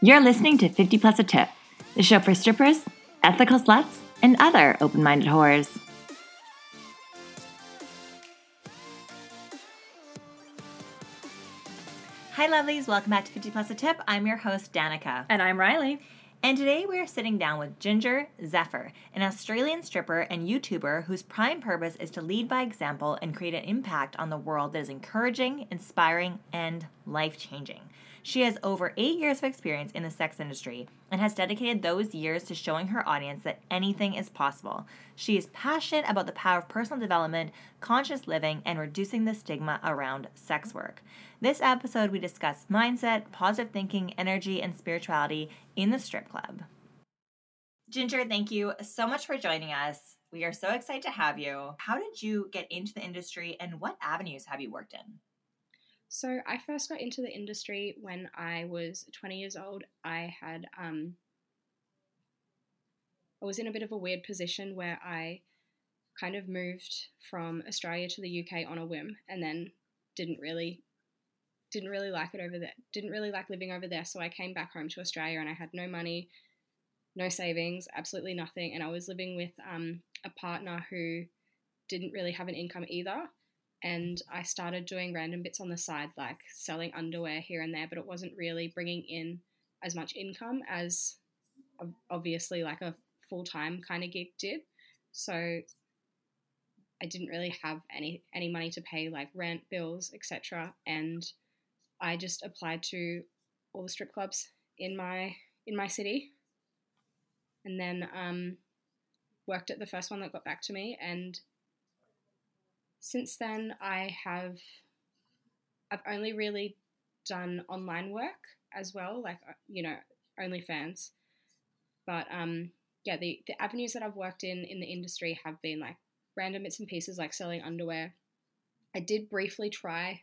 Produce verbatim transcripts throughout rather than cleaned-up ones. You're listening to fifty Plus a Tip, the show for strippers, ethical sluts, and other open-minded whores. Hi lovelies, welcome back to fifty Plus a Tip. I'm your host, Danica. And I'm Riley. And today we are sitting down with Ginger Zephyr, an Australian stripper and YouTuber whose prime purpose is to lead by example and create an impact on the world that is encouraging, inspiring, and life-changing. She has over eight years of experience in the sex industry and has dedicated those years to showing her audience that anything is possible. She is passionate about the power of personal development, conscious living, and reducing the stigma around sex work. This episode, we discuss mindset, positive thinking, energy, and spirituality in the strip club. Ginger, thank you so much for joining us. We are so excited to have you. How did you get into the industry and what avenues have you worked in? So I first got into the industry when I was twenty years old. I had, um, I was in a bit of a weird position where I kind of moved from Australia to the U K on a whim and then didn't really didn't really like it over there, didn't really like living over there, so I came back home to Australia and I had no money, no savings, absolutely nothing, and I was living with um, a partner who didn't really have an income either, and I started doing random bits on the side, like selling underwear here and there, but it wasn't really bringing in as much income as obviously like a full-time kind of gig did, so I didn't really have any, any money to pay like rent, bills, et cetera, and I just applied to all the strip clubs in my in my city, and then um, worked at the first one that got back to me. And since then, I have I've only really done online work as well, like you know, OnlyFans. But um, yeah, the the avenues that I've worked in in the industry have been like random bits and pieces, like selling underwear. I did briefly try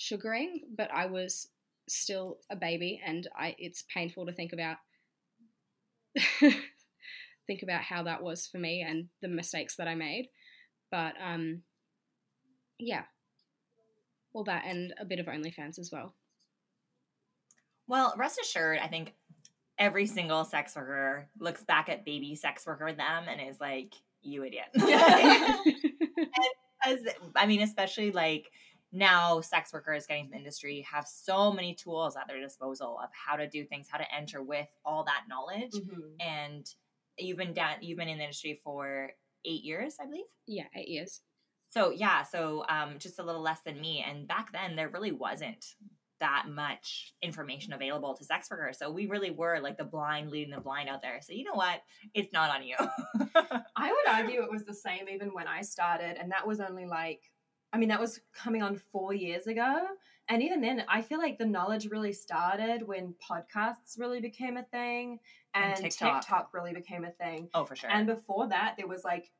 sugaring, but I was still a baby, and I it's painful to think about think about how that was for me and the mistakes that I made, but um yeah all that and a bit of OnlyFans as well. Well, rest assured, I think every single sex worker looks back at baby sex worker them and is like, you idiot. as, I mean, especially like now sex workers getting into the industry have so many tools at their disposal of how to do things, how to enter with all that knowledge. Mm-hmm. And you've been down, you've been in the industry for eight years, I believe. Yeah, eight years. So yeah, so um, just a little less than me. And back then there really wasn't that much information available to sex workers. So we really were like the blind leading the blind out there. So you know what? It's not on you. I would argue it was the same even when I started. And that was only like, I mean, that was coming on four years ago. And even then, I feel like the knowledge really started when podcasts really became a thing. And, and TikTok. TikTok really became a thing. Oh, for sure. And before that, there was like,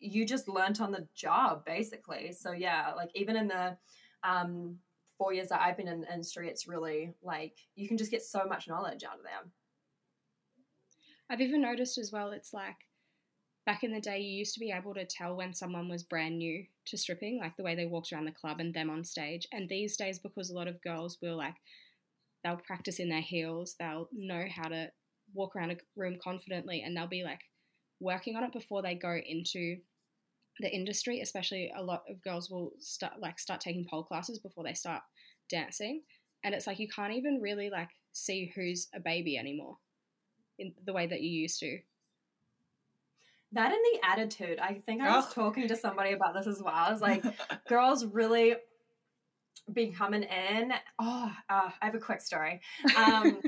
you just learnt on the job, basically. So yeah, like even in the... um. four years that I've been in the industry, it's really like you can just get so much knowledge out of them. I've even noticed as well, it's like back in the day you used to be able to tell when someone was brand new to stripping, like the way they walked around the club and them on stage. And these days, because a lot of girls will like, they'll practice in their heels, they'll know how to walk around a room confidently, and they'll be like working on it before they go into the industry. Especially a lot of girls will start like start taking pole classes before they start dancing, and it's like you can't even really like see who's a baby anymore in the way that you used to. That and the attitude, I think I was oh. talking to somebody about this as well. I was like, girls really be coming in. Oh, uh, I have a quick story. Um,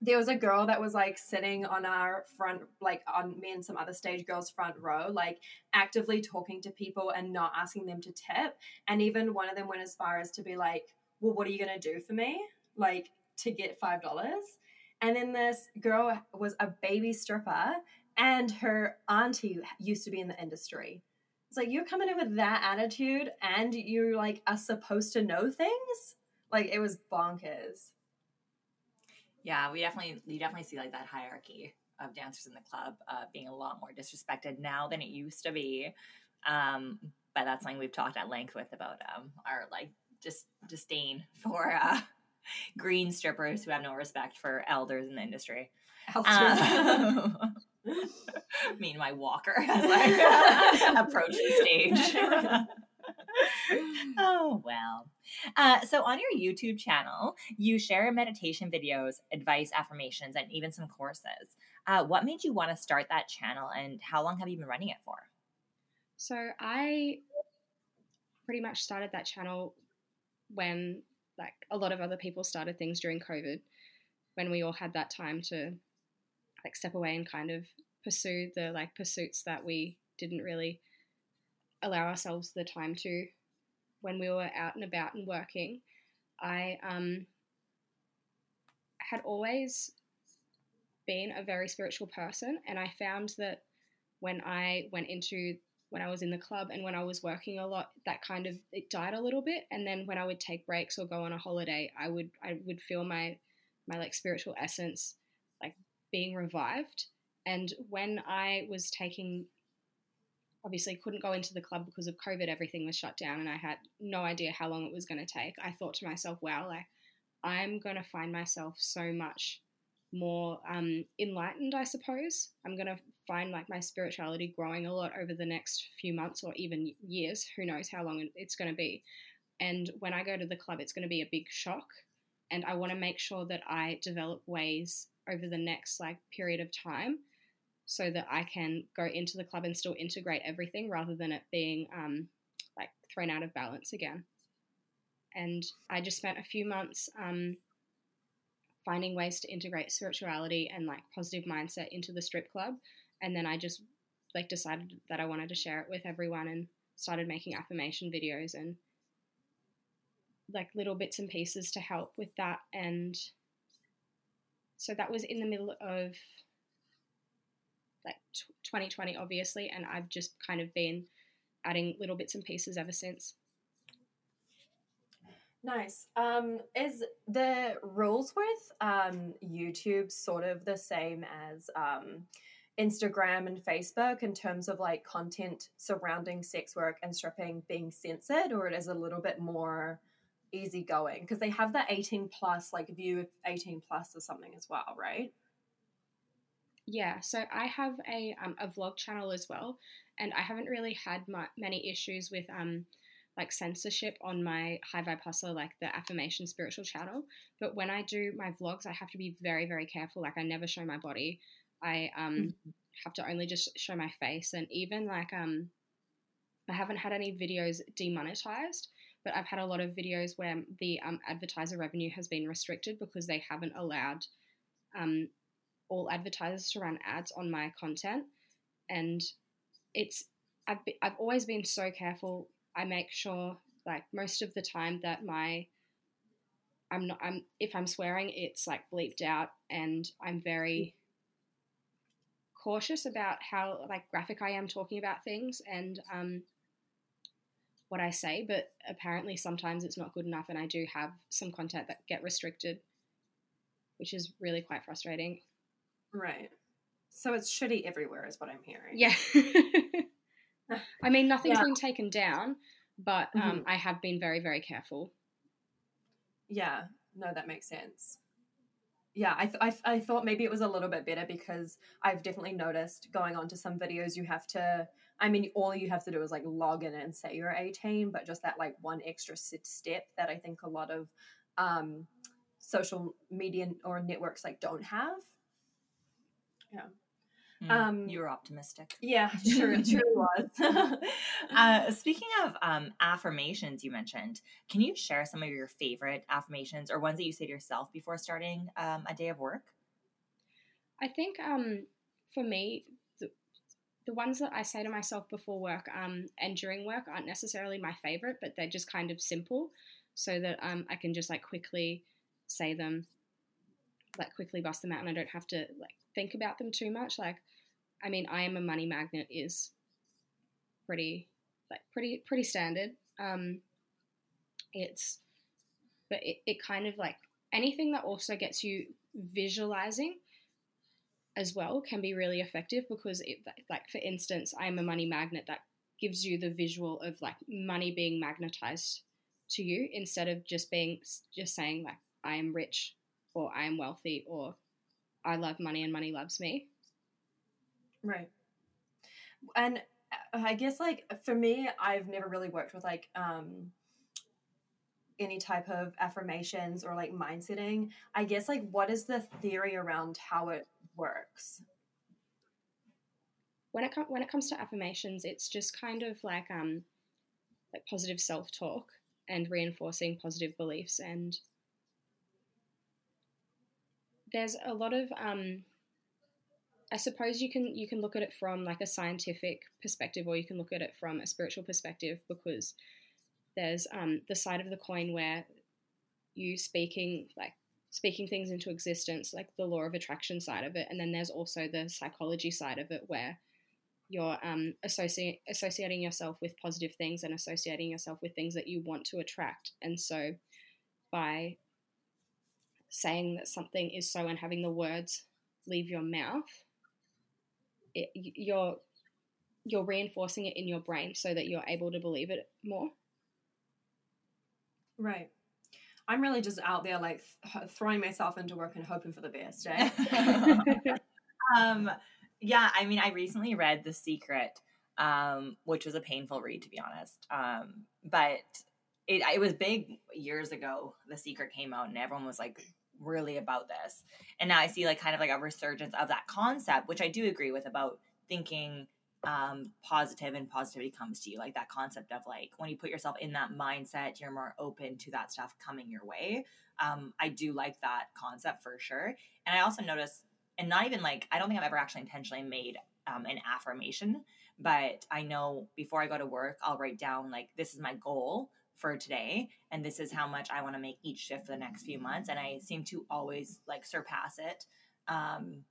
There was a girl that was, like, sitting on our front, like, on me and some other stage girls' front row, like, actively talking to people and not asking them to tip. And even one of them went as far as to be like, well, what are you going to do for me, like, to get five dollars? And then this girl was a baby stripper, and her auntie used to be in the industry. It's like, you're coming in with that attitude, and you, like, are supposed to know things? Like, it was bonkers. Yeah, we definitely you definitely see like that hierarchy of dancers in the club uh, being a lot more disrespected now than it used to be. Um, but that's something we've talked at length with about um, our like just disdain for uh, green strippers who have no respect for elders in the industry. Elders. Um, me and my walker as I approach the stage. Oh, well. Uh, so on your YouTube channel, you share meditation videos, advice, affirmations, and even some courses. Uh, what made you want to start that channel, and how long have you been running it for? So I pretty much started that channel when, like, a lot of other people started things during COVID, when we all had that time to, like, step away and kind of pursue the, like, pursuits that we didn't really allow ourselves the time to when we were out and about and working. I um, had always been a very spiritual person, and I found that when I went into, when I was in the club and when I was working a lot, that kind of, it died a little bit. And then when I would take breaks or go on a holiday, I would, I would feel my, my like spiritual essence, like being revived. And when I was taking, obviously couldn't go into the club because of COVID, everything was shut down and I had no idea how long it was going to take. I thought to myself, wow, like I'm going to find myself so much more um, enlightened, I suppose. I'm going to find like my spirituality growing a lot over the next few months or even years. Who knows how long it's going to be. And when I go to the club, it's going to be a big shock. And I want to make sure that I develop ways over the next like period of time so that I can go into the club and still integrate everything rather than it being um, like thrown out of balance again. And I just spent a few months um, finding ways to integrate spirituality and like positive mindset into the strip club. And then I just like decided that I wanted to share it with everyone and started making affirmation videos and like little bits and pieces to help with that. And so that was in the middle of like twenty twenty, obviously. And I've just kind of been adding little bits and pieces ever since. Nice. Um, is the rules with um, YouTube sort of the same as um, Instagram and Facebook in terms of like content surrounding sex work and stripping being censored, or it is a little bit more easygoing? Because they have the eighteen plus, like view eighteen plus or something as well, right? Yeah, so I have a um, a vlog channel as well, and I haven't really had my, many issues with um like censorship on my High Vibe Hustler, like the affirmation spiritual channel. But when I do my vlogs, I have to be very, very careful. Like I never show my body. I um, mm-hmm. have to only just show my face. And even like um, I haven't had any videos demonetized, but I've had a lot of videos where the um, advertiser revenue has been restricted because they haven't allowed um, all advertisers to run ads on my content. And it's I've be, I've always been so careful. I make sure like most of the time that my I'm not I'm if I'm swearing, it's like bleeped out, and I'm very cautious about how like graphic I am talking about things and um, what I say, but apparently sometimes it's not good enough, and I do have some content that get restricted, which is really quite frustrating. Right. So it's shitty everywhere is what I'm hearing. Yeah. I mean, nothing's yeah. been taken down, but um, mm-hmm. I have been very, very careful. Yeah. No, that makes sense. Yeah, I, th- I, th- I thought maybe it was a little bit better because I've definitely noticed going on to some videos you have to, I mean, all you have to do is like log in and say you're eighteen, but just that like one extra step that I think a lot of um, social media or networks like don't have. Yeah. Mm, um, you were optimistic. Yeah, sure, it truly was. uh, speaking of um, affirmations you mentioned, can you share some of your favorite affirmations or ones that you say to yourself before starting um, a day of work? I think um, for me, the, the ones that I say to myself before work um, and during work aren't necessarily my favorite, but they're just kind of simple so that um, I can just like quickly say them, like quickly bust them out, and I don't have to like think about them too much. Like, I mean, I am a money magnet is pretty, like pretty, pretty standard. Um, it's, but it, it kind of like anything that also gets you visualizing as well can be really effective because it, like, for instance, I am a money magnet, that gives you the visual of like money being magnetized to you instead of just being, just saying like, I am rich or I am wealthy or I love money and money loves me. Right. And I guess, like, for me, I've never really worked with, like, um, any type of affirmations or, like, mind setting. I guess, like, what is the theory around how it works? When it, com- when it comes to affirmations, it's just kind of like um, like positive self-talk and reinforcing positive beliefs. And there's a lot of... Um, I suppose you can you can look at it from like a scientific perspective, or you can look at it from a spiritual perspective, because there's um, the side of the coin where you speaking like speaking things into existence, like the law of attraction side of it, and then there's also the psychology side of it where you're um, associate, associating yourself with positive things and associating yourself with things that you want to attract. And so by saying that something is so and having the words leave your mouth, It, you're you're reinforcing it in your brain so that you're able to believe it more. Right. I'm really just out there like th- throwing myself into work and hoping for the best, eh? um, yeah, I mean, I recently read The Secret, um, which was a painful read, to be honest. Um, but it, it was big years ago. The Secret came out and everyone was like, really about this, and now I see like kind of like a resurgence of that concept, which I do agree with, about thinking um positive and positivity comes to you, like that concept of like when you put yourself in that mindset, you're more open to that stuff coming your way. um I do like that concept for sure. And I also noticed, and not even like I don't think I've ever actually intentionally made um an affirmation, but I know before I go to work I'll write down like, this is my goal for today, and this is how much I want to make each shift for the next few months. And I seem to always like surpass it. Um,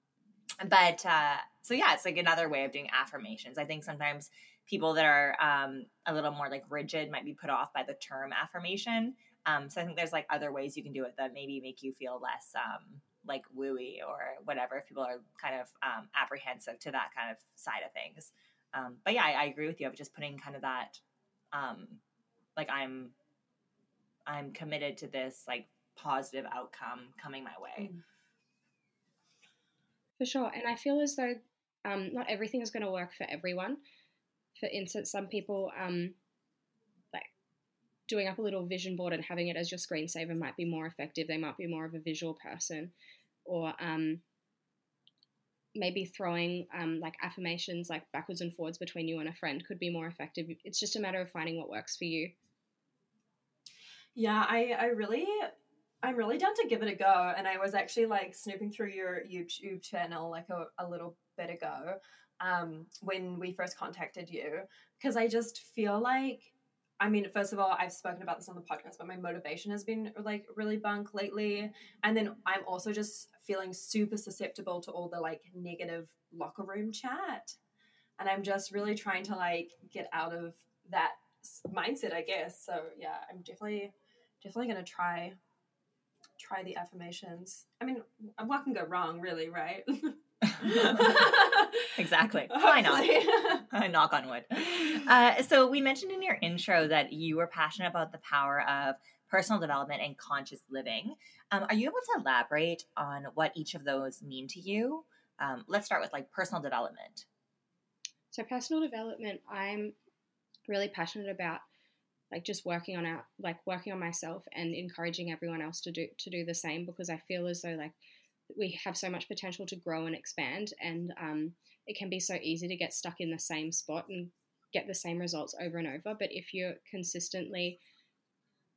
but uh, so yeah, it's like another way of doing affirmations. I think sometimes people that are um, a little more like rigid might be put off by the term affirmation. Um, so I think there's like other ways you can do it that maybe make you feel less um, like wooey or whatever, if people are kind of um, apprehensive to that kind of side of things. Um, but yeah, I, I agree with you of just putting kind of that, um, like I'm, I'm committed to this like positive outcome coming my way. For sure. And I feel as though um, not everything is going to work for everyone. For instance, some people um, like doing up a little vision board and having it as your screensaver might be more effective. They might be more of a visual person, or um, maybe throwing um, like affirmations like backwards and forwards between you and a friend could be more effective. It's just a matter of finding what works for you. Yeah, I, I really, I'm really down to give it a go. And I was actually like snooping through your YouTube channel like a, a little bit ago um, when we first contacted you, because I just feel like, I mean, first of all, I've spoken about this on the podcast, but my motivation has been like really bunk lately. And then I'm also just feeling super susceptible to all the like negative locker room chat. And I'm just really trying to like get out of that mindset, I guess. So yeah, I'm definitely, definitely going to try, try the affirmations. I mean, what can go wrong really, right? Exactly. Why not? Knock on wood. Uh, so we mentioned in your intro that you were passionate about the power of personal development and conscious living. Um, are you able to elaborate on what each of those mean to you? Um, let's start with like personal development. So personal development, I'm really passionate about like just working on our, like working on myself and encouraging everyone else to do, to do the same, because I feel as though like we have so much potential to grow and expand, and um, it can be so easy to get stuck in the same spot and get the same results over and over. But if you're consistently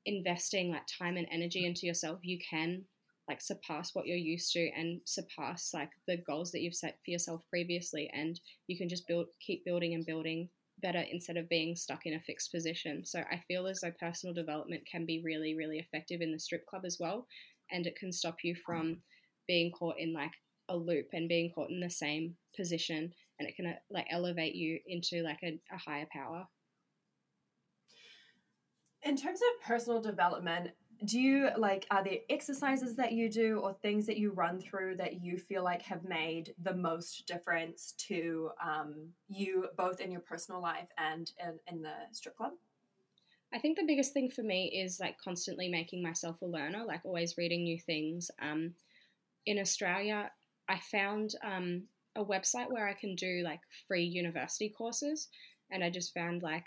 investing like time and energy into yourself, you can like surpass what you're used to and surpass like the goals that you've set for yourself previously, and you can just build, keep building and building better instead of being stuck in a fixed position. So I feel as though personal development can be really, really effective in the strip club as well, and it can stop you from being caught in like a loop and being caught in the same position, and it can like elevate you into like a, a higher power. In terms of personal development, do you like, are there exercises that you do or things that you run through that you feel like have made the most difference to um, you both in your personal life and in, in the strip club? I think the biggest thing for me is like constantly making myself a learner, like always reading new things. Um, in Australia, I found um, a website where I can do like free university courses, and I just found like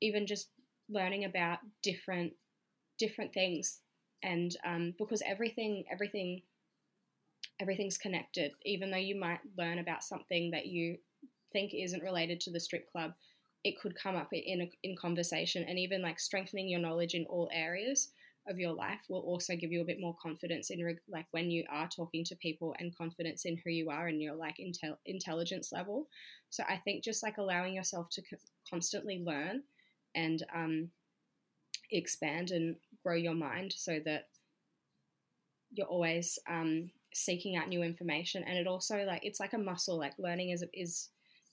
even just learning about different different things, and um, because everything everything everything's connected. Even though you might learn about something that you think isn't related to the strip club, it could come up in a, in conversation, and even like strengthening your knowledge in all areas of your life will also give you a bit more confidence in reg- like when you are talking to people, and confidence in who you are and your like intel- intelligence level. So I think just like allowing yourself to co- constantly learn and um, expand and grow your mind, so that you're always um, seeking out new information. And it also like it's like a muscle. Like learning is is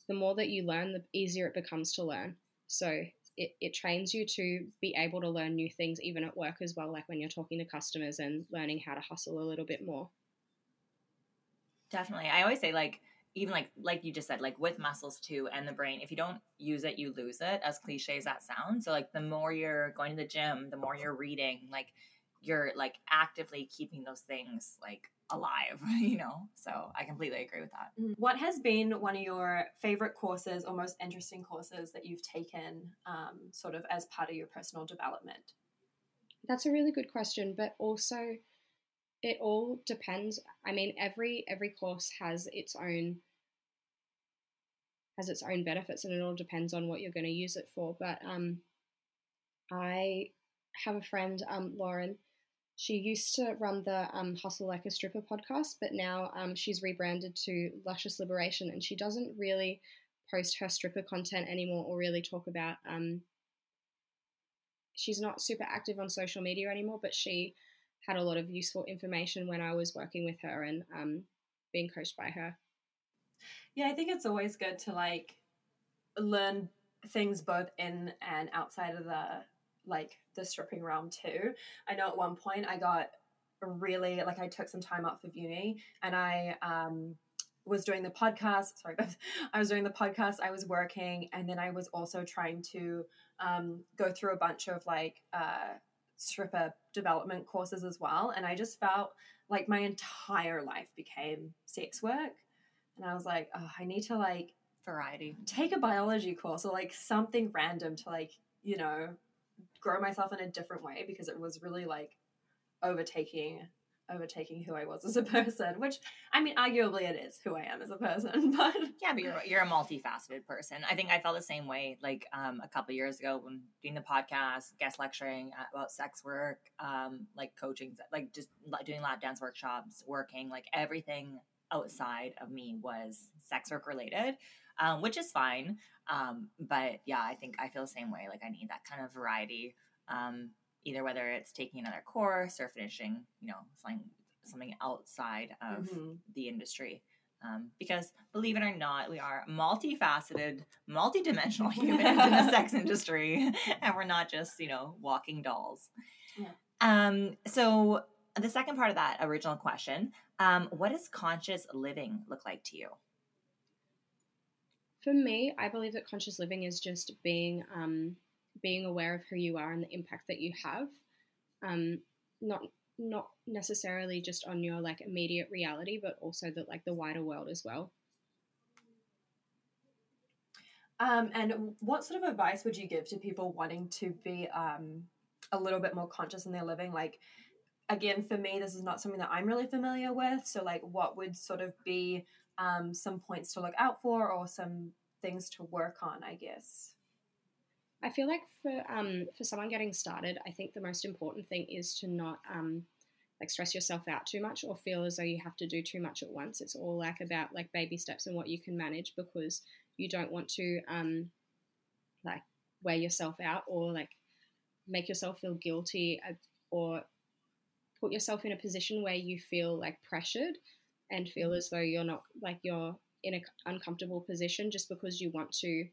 the more that you learn, the easier it becomes to learn. So it, it trains you to be able to learn new things, even at work as well, like when you're talking to customers and learning how to hustle a little bit more. Definitely. I always say like, even like, like you just said, like with muscles too, and the brain, if you don't use it, you lose it, as cliche as that sounds. So like the more you're going to the gym, the more you're reading, like you're like actively keeping those things like alive, you know? So I completely agree with that. What has been one of your favorite courses or most interesting courses that you've taken um, sort of as part of your personal development? That's a really good question, but also it all depends. I mean, every, every course has its own, has its own benefits, and it all depends on what you're going to use it for. But um, I have a friend, um, Lauren. She used to run the um, Hustle Like a Stripper podcast, but now um, she's rebranded to Luscious Liberation, and she doesn't really post her stripper content anymore, or really talk about, um, she's not super active on social media anymore, but she had a lot of useful information when I was working with her and um, being coached by her. Yeah, I think it's always good to like learn things both in and outside of the like the stripping realm too. I know at one point I got really like I took some time out for uni, and I um was doing the podcast sorry guys I was doing the podcast, I was working, and then I was also trying to um go through a bunch of like uh stripper development courses as well, and I just felt like my entire life became sex work, and I was like, oh, I need to like variety take a biology course or like something random to like, you know, grow myself in a different way, because it was really like overtaking overtaking who I was as a person, which I mean arguably it is who I am as a person, but yeah, but you're, you're a multifaceted person. I think I felt the same way like um a couple of years ago when doing the podcast, guest lecturing about sex work, um like coaching, like just doing lap dance workshops, working, like everything outside of me was sex work related, um which is fine. Um, but yeah, I think I feel the same way. Like I need that kind of variety, um, either whether it's taking another course or finishing, you know, something, something outside of mm-hmm. the industry. Um, because believe it or not, we are multifaceted, multidimensional humans in the sex industry, and we're not just, you know, walking dolls. Yeah. Um, so the second part of that original question, um, what does conscious living look like to you? For me, I believe that conscious living is just being um, being aware of who you are and the impact that you have, um, not not necessarily just on your like immediate reality, but also the like the wider world as well. Um, and what sort of advice would you give to people wanting to be um, a little bit more conscious in their living? Like, again, for me, this is not something that I'm really familiar with. So, like, what would sort of be Um, some points to look out for, or some things to work on, I guess? I feel like for um, for someone getting started, I think the most important thing is to not um, like stress yourself out too much, or feel as though you have to do too much at once. It's all like about like baby steps and what you can manage, because you don't want to um, like wear yourself out, or like make yourself feel guilty, or put yourself in a position where you feel like pressured and feel as though you're not, like you're in an uncomfortable position just because you want to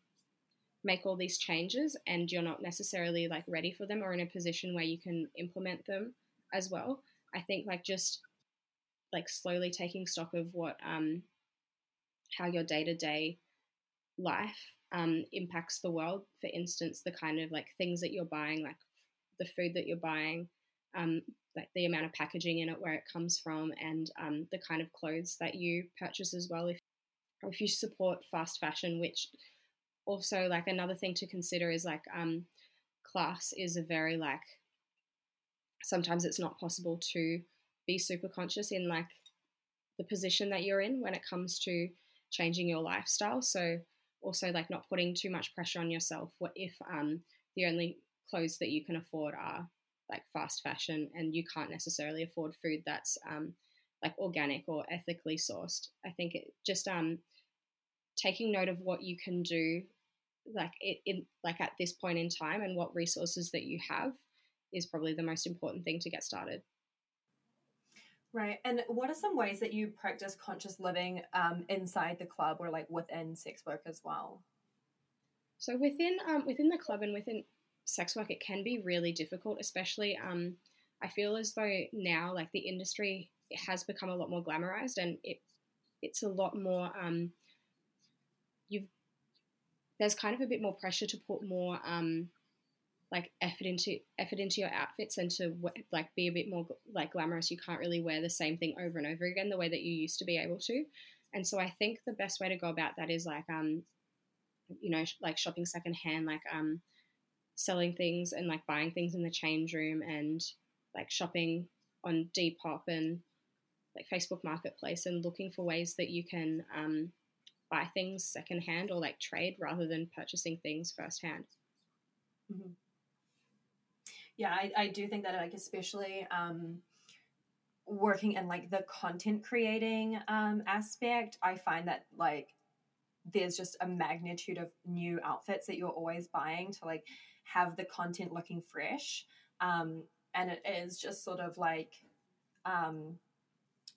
make all these changes and you're not necessarily like ready for them, or in a position where you can implement them as well. I think like just like slowly taking stock of what, um, how your day-to-day life um, impacts the world. For instance, the kind of like things that you're buying, like the food that you're buying, um, like the amount of packaging in it, where it comes from, and um, the kind of clothes that you purchase as well. If if you support fast fashion, which also like another thing to consider is like um, class is a very like, sometimes it's not possible to be super conscious in like the position that you're in when it comes to changing your lifestyle. So also like not putting too much pressure on yourself. What if um, the only clothes that you can afford are like fast fashion, and you can't necessarily afford food that's um, like organic or ethically sourced? I think it just um, taking note of what you can do, like it, in like at this point in time, and what resources that you have is probably the most important thing to get started. Right. And what are some ways that you practice conscious living um, inside the club, or like within sex work as well? So within um, within the club and within sex work, it can be really difficult, especially um, I feel as though now like the industry has become a lot more glamorized, and it it's a lot more um, you've there's kind of a bit more pressure to put more um, like effort into effort into your outfits, and to like be a bit more like glamorous. You can't really wear the same thing over and over again the way that you used to be able to. And so I think the best way to go about that is like um you know like shopping secondhand, like um selling things and like buying things in the change room, and like shopping on Depop and like Facebook Marketplace, and looking for ways that you can um buy things secondhand, or like trade rather than purchasing things firsthand. Mm-hmm. Yeah, I, I do think that like especially um, working in like the content creating um, aspect, I find that like there's just a magnitude of new outfits that you're always buying to like have the content looking fresh. Um, and it is just sort of like um,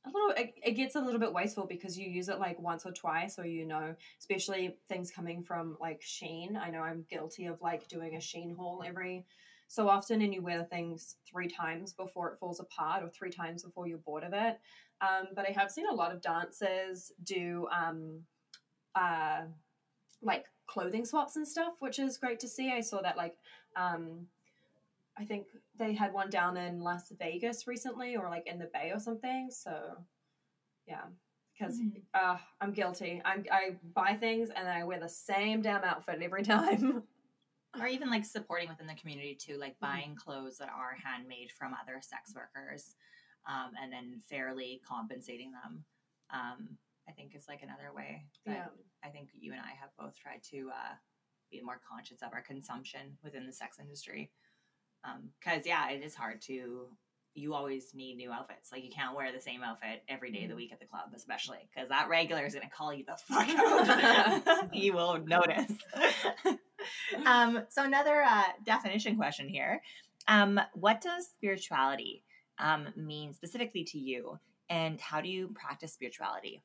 a little, it, it gets a little bit wasteful because you use it like once or twice, or, you know, especially things coming from like Shein. I know I'm guilty of like doing a Shein haul every so often, and you wear things three times before it falls apart, or three times before you're bored of it. Um, but I have seen a lot of dancers do um, uh, like clothing swaps and stuff, which is great to see. I saw that like um, I think they had one down in Las Vegas recently, or like in the Bay or something. So yeah, because mm-hmm. uh, I'm guilty. I'm, I buy things and I wear the same damn outfit every time. Or even like supporting within the community too, like buying clothes that are handmade from other sex workers, um, and then fairly compensating them, um, I think is like another way. But yeah. I think you and I have both tried to uh, be more conscious of our consumption within the sex industry. Because, um, yeah, it is hard to, you always need new outfits. Like you can't wear the same outfit every day of the week at the club, especially because that regular is going to call you the fuck out. You will notice. Um, so another uh, definition question here. Um, what does spirituality um, mean specifically to you, and how do you practice spirituality?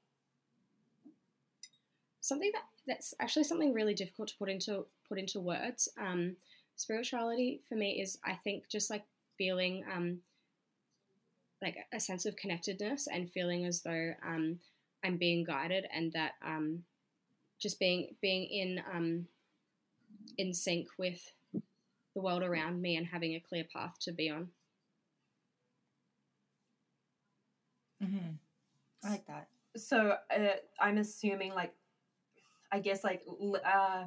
Something that, that's actually something really difficult to put into put into words. Um, spirituality for me is, I think, just like feeling um, like a sense of connectedness, and feeling as though um, I'm being guided, and that um, just being being in um, in sync with the world around me, and having a clear path to be on. Mm-hmm. I like that. So uh, I'm assuming like, I guess like uh,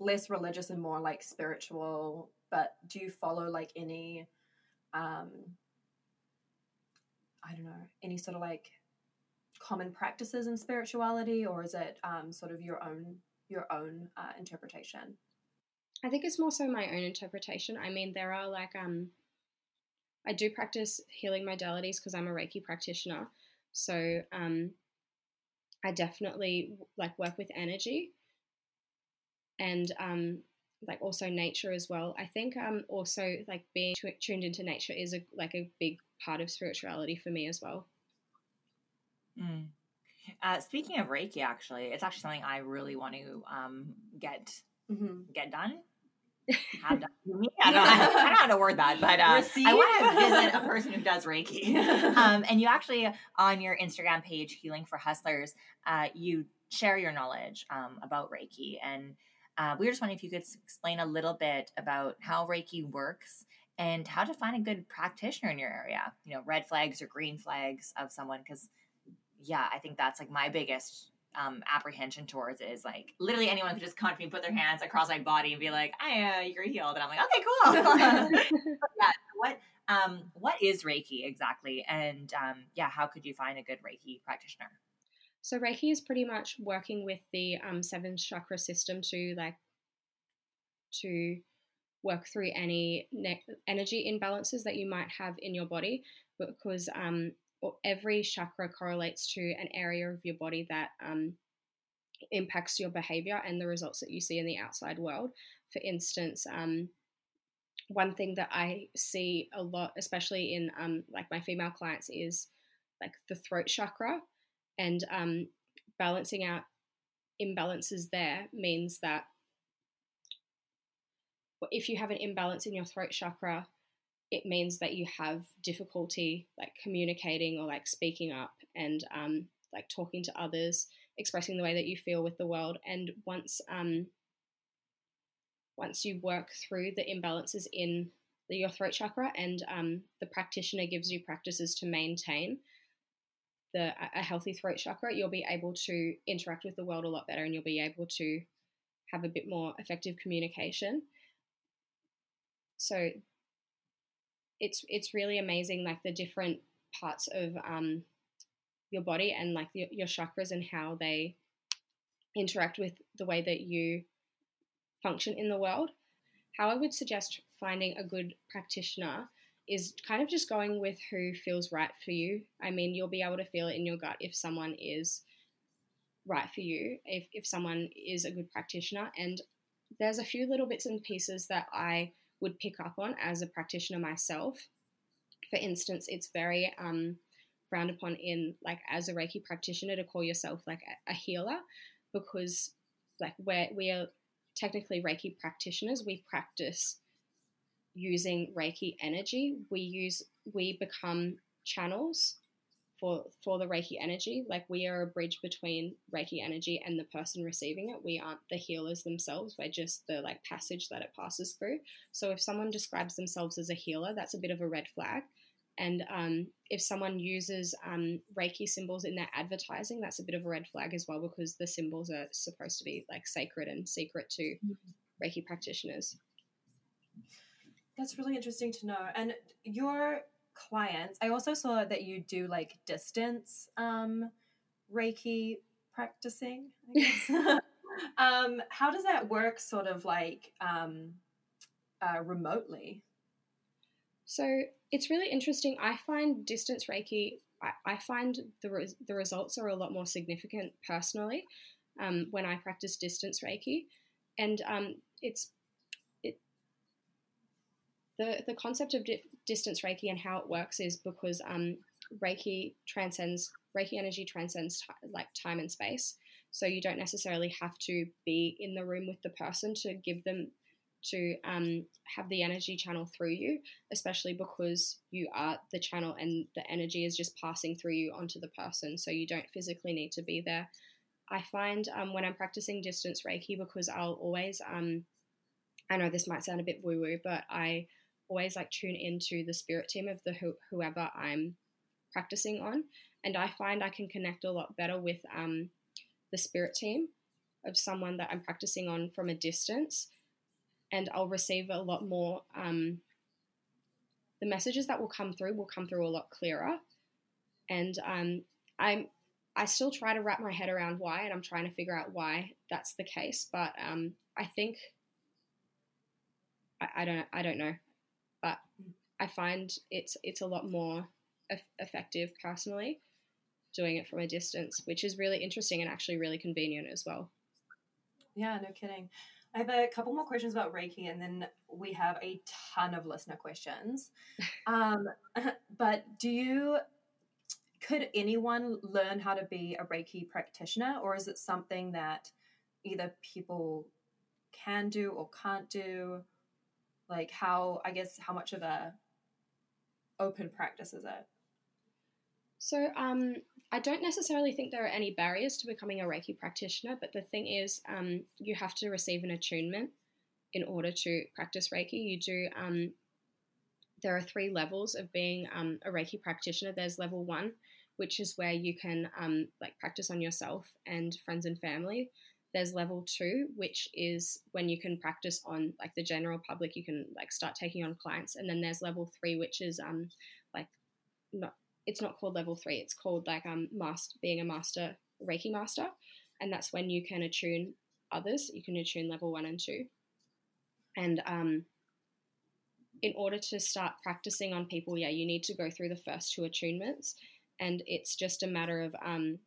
less religious and more like spiritual, but do you follow like any, um, I don't know, any sort of like common practices in spirituality, or is it um, sort of your own, your own uh, interpretation? I think it's more so my own interpretation. I mean, there are like, um, I do practice healing modalities because I'm a Reiki practitioner. So um, I definitely like work with energy, and um, like also nature as well. I think um, also like being t- tuned into nature is a, like a big part of spirituality for me as well. Mm. Uh, speaking of Reiki, actually, it's actually something I really want to um, get Mm-hmm. Get done. Have done. I, don't, I, don't, I don't know how to word that, but uh, I want to visit a person who does Reiki. Um, and you actually, on your Instagram page, Healing for Hustlers, uh, you share your knowledge um, about Reiki. And Uh, we were just wondering if you could explain a little bit about how Reiki works and how to find a good practitioner in your area, you know, red flags or green flags of someone. Cause yeah, I think that's like my biggest um, apprehension towards it is like literally anyone could just come to me, put their hands across my body and be like, I, uh, you're healed. And I'm like, okay, cool. yeah. What, um, what is Reiki exactly? And um, yeah, how could you find a good Reiki practitioner? So Reiki is pretty much working with the um, seventh chakra system to like to work through any ne- energy imbalances that you might have in your body, because um, every chakra correlates to an area of your body that um, impacts your behavior and the results that you see in the outside world. For instance, um, one thing that I see a lot, especially in um, like my female clients, is like the throat chakra. And um, balancing out imbalances there means that if you have an imbalance in your throat chakra, it means that you have difficulty like communicating or like speaking up and um, like talking to others, expressing the way that you feel with the world. And once um, once you work through the imbalances in the, your throat chakra, and um, the practitioner gives you practices to maintain The, a healthy throat chakra, you'll be able to interact with the world a lot better, and you'll be able to have a bit more effective communication. So it's it's really amazing, like the different parts of um, your body and like the, your chakras and how they interact with the way that you function in the world. How I would suggest finding a good practitioner is kind of just going with who feels right for you. I mean, you'll be able to feel it in your gut if someone is right for you, if, if someone is a good practitioner. And there's a few little bits and pieces that I would pick up on as a practitioner myself. For instance, it's very um, frowned upon in, like, as a Reiki practitioner to call yourself, like, a, a healer, because, like, we're, we are technically Reiki practitioners. We practice using Reiki energy. We use we become channels for for the Reiki energy. Like, we are a bridge between Reiki energy and the person receiving it. We aren't the healers themselves. We're just the like passage that it passes through. So if someone describes themselves as a healer, that's a bit of a red flag. And um if someone uses um Reiki symbols in their advertising, that's a bit of a red flag as well, because the symbols are supposed to be like sacred and secret to mm-hmm. Reiki practitioners. That's really interesting to know. And your clients, I also saw that you do like distance um, Reiki practicing, I guess. um, how does that work sort of like um, uh, remotely? So it's really interesting. I find distance Reiki, I, I find the re- the results are a lot more significant personally um, when I practice distance Reiki. And um, it's The the concept of di- distance Reiki and how it works is because um, Reiki transcends, Reiki energy transcends t- like time and space. So you don't necessarily have to be in the room with the person to give them, to um, have the energy channel through you, especially because you are the channel and the energy is just passing through you onto the person. So you don't physically need to be there. I find um, when I'm practicing distance Reiki, because I'll always, um, I know this might sound a bit woo-woo, but I always like tune into the spirit team of the who, whoever I'm practicing on, and I find I can connect a lot better with um, the spirit team of someone that I'm practicing on from a distance, and I'll receive a lot more. Um, the messages that will come through will come through a lot clearer, and um, I'm I still try to wrap my head around why, and I'm trying to figure out why that's the case, but um, I think I, I don't I don't know. But I find it's it's a lot more effective personally doing it from a distance, which is really interesting and actually really convenient as well. Yeah, no kidding. I have a couple more questions about Reiki, and then we have a ton of listener questions. um, but do you, could anyone learn how to be a Reiki practitioner, or is it something that either people can do or can't do? Like how, I guess, how much of a open practice is it? So um, I don't necessarily think there are any barriers to becoming a Reiki practitioner, but the thing is um, you have to receive an attunement in order to practice Reiki. You do, um, there are three levels of being um, a Reiki practitioner. There's level one, which is where you can um, like practice on yourself and friends and family. There's level two, which is when you can practice on like the general public, you can like start taking on clients. And then there's level three, which is um like not, it's not called level three, it's called like um master, being a master, Reiki master. And that's when you can attune others. You can attune level one and two. And um, in order to start practicing on people, yeah, you need to go through the first two attunements. And it's just a matter of um,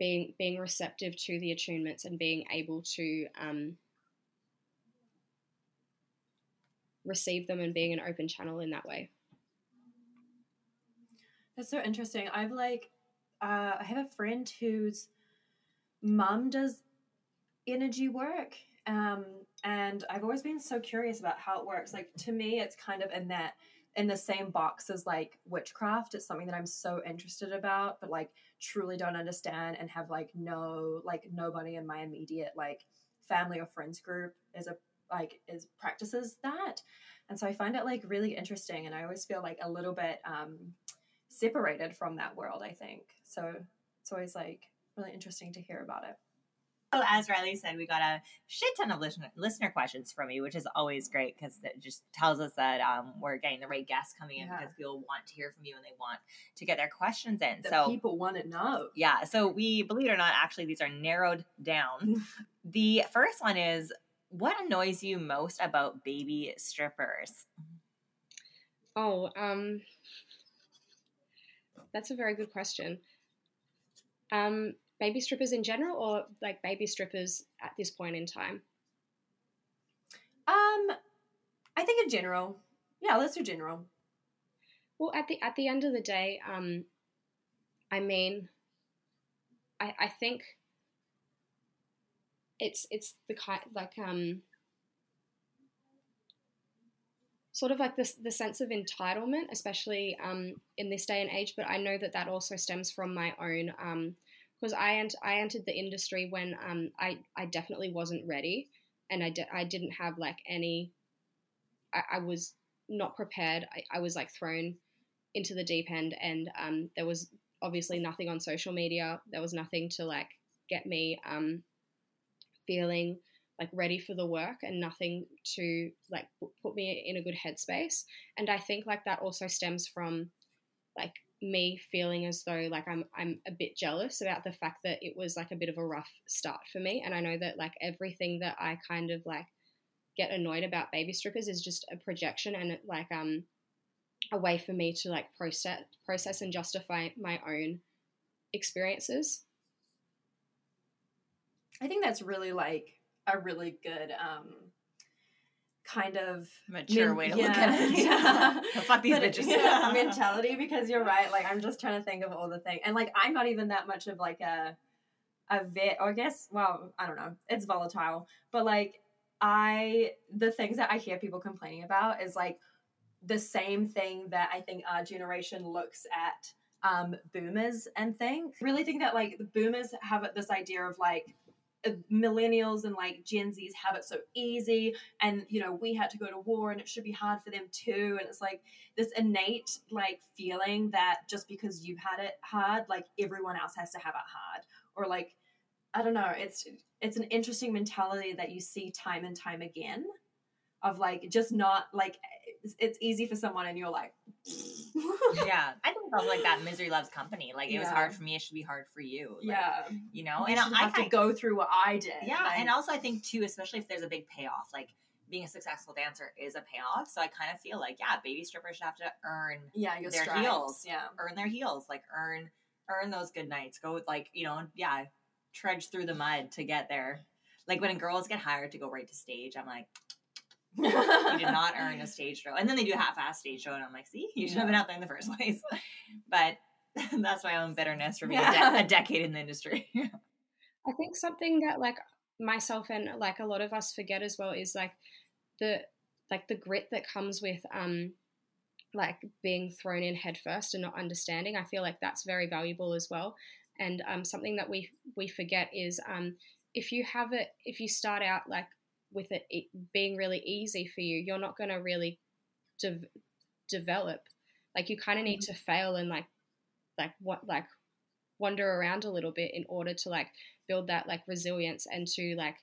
being being receptive to the attunements and being able to um, receive them and being an open channel in that way. That's so interesting. I've like, uh, I have a friend whose mum does energy work. Um, and I've always been so curious about how it works. Like, to me, it's kind of in that, in the same box as like witchcraft. It's something that I'm so interested about, but like truly don't understand and have like no, like nobody in my immediate like family or friends group is a, like is practices that. And so I find it like really interesting. And I always feel like a little bit, um, separated from that world, I think. So it's always like really interesting to hear about it. Well, as Riley said, we got a shit ton of listener, listener questions from you, which is always great because that just tells us that um, we're getting the right guests coming in, yeah, because people want to hear from you and they want to get their questions in. That so people want to know. Yeah. So we, believe it or not, actually, these are narrowed down. The first one is, what annoys you most about baby strippers? Oh, um, that's a very good question. Um, Baby strippers in general, or like baby strippers at this point in time? Um, I think in general. Yeah, let's do general. Well, at the at the end of the day, um, I mean, I I think it's it's the kind like um sort of like this the sense of entitlement, especially um in this day and age. But I know that that also stems from my own um. Because I, ent- I entered the industry when um, I, I definitely wasn't ready, and I, de- I didn't have like any, I, I was not prepared. I-, I was like thrown into the deep end, and um, there was obviously nothing on social media. There was nothing to like get me um, feeling like ready for the work, and nothing to like put me in a good headspace. And I think like that also stems from like me feeling as though like I'm I'm a bit jealous about the fact that it was like a bit of a rough start for me. And I know that like everything that I kind of like get annoyed about baby strippers is just a projection and like um a way for me to like process process and justify my own experiences. I think that's really like a really good um kind of mature men- way to yeah. look at it. Yeah. Oh, fuck these bitches. Yeah. Mentality, because you're right. Like, I'm just trying to think of all the things. And like, I'm not even that much of like a, a vet, or I guess, well, I don't know. It's volatile. But like, I, the things that I hear people complaining about is like the same thing that I think our generation looks at um, boomers and think. I really think that like the boomers have this idea of like, millennials and like Gen Z's have it so easy, and you know we had to go to war and it should be hard for them too. And it's like this innate like feeling that just because you've had it hard, like everyone else has to have it hard, or like I don't know, it's it's an interesting mentality that you see time and time again of like just not like it's easy for someone and you're like yeah, I think of like that misery loves company. Like it yeah. was hard for me, it should be hard for you. Like, yeah, you know, you and I have I, to go through what I did. Yeah, like, and also I think too, especially if there's a big payoff, like being a successful dancer is a payoff. So I kind of feel like yeah, baby strippers should have to earn yeah your their strides. heels, yeah, earn their heels, like earn earn those good nights. Go with like you know yeah, trudge through the mud to get there. Like when girls get hired to go right to stage, I'm like, you did not earn a stage show, and then they do a half-assed stage show, and I'm like, see, you should yeah. have been out there in the first place. But that's my own bitterness for being yeah. a, de- a decade in the industry. I think something that like myself and like a lot of us forget as well is like the like the grit that comes with um like being thrown in headfirst and not understanding. I feel like that's very valuable as well. And um, something that we we forget is um, if you have it, if you start out like with it being really easy for you, you're not going to really de- develop. Like you kind of need to fail and like like what like wander around a little bit in order to like build that like resilience and to like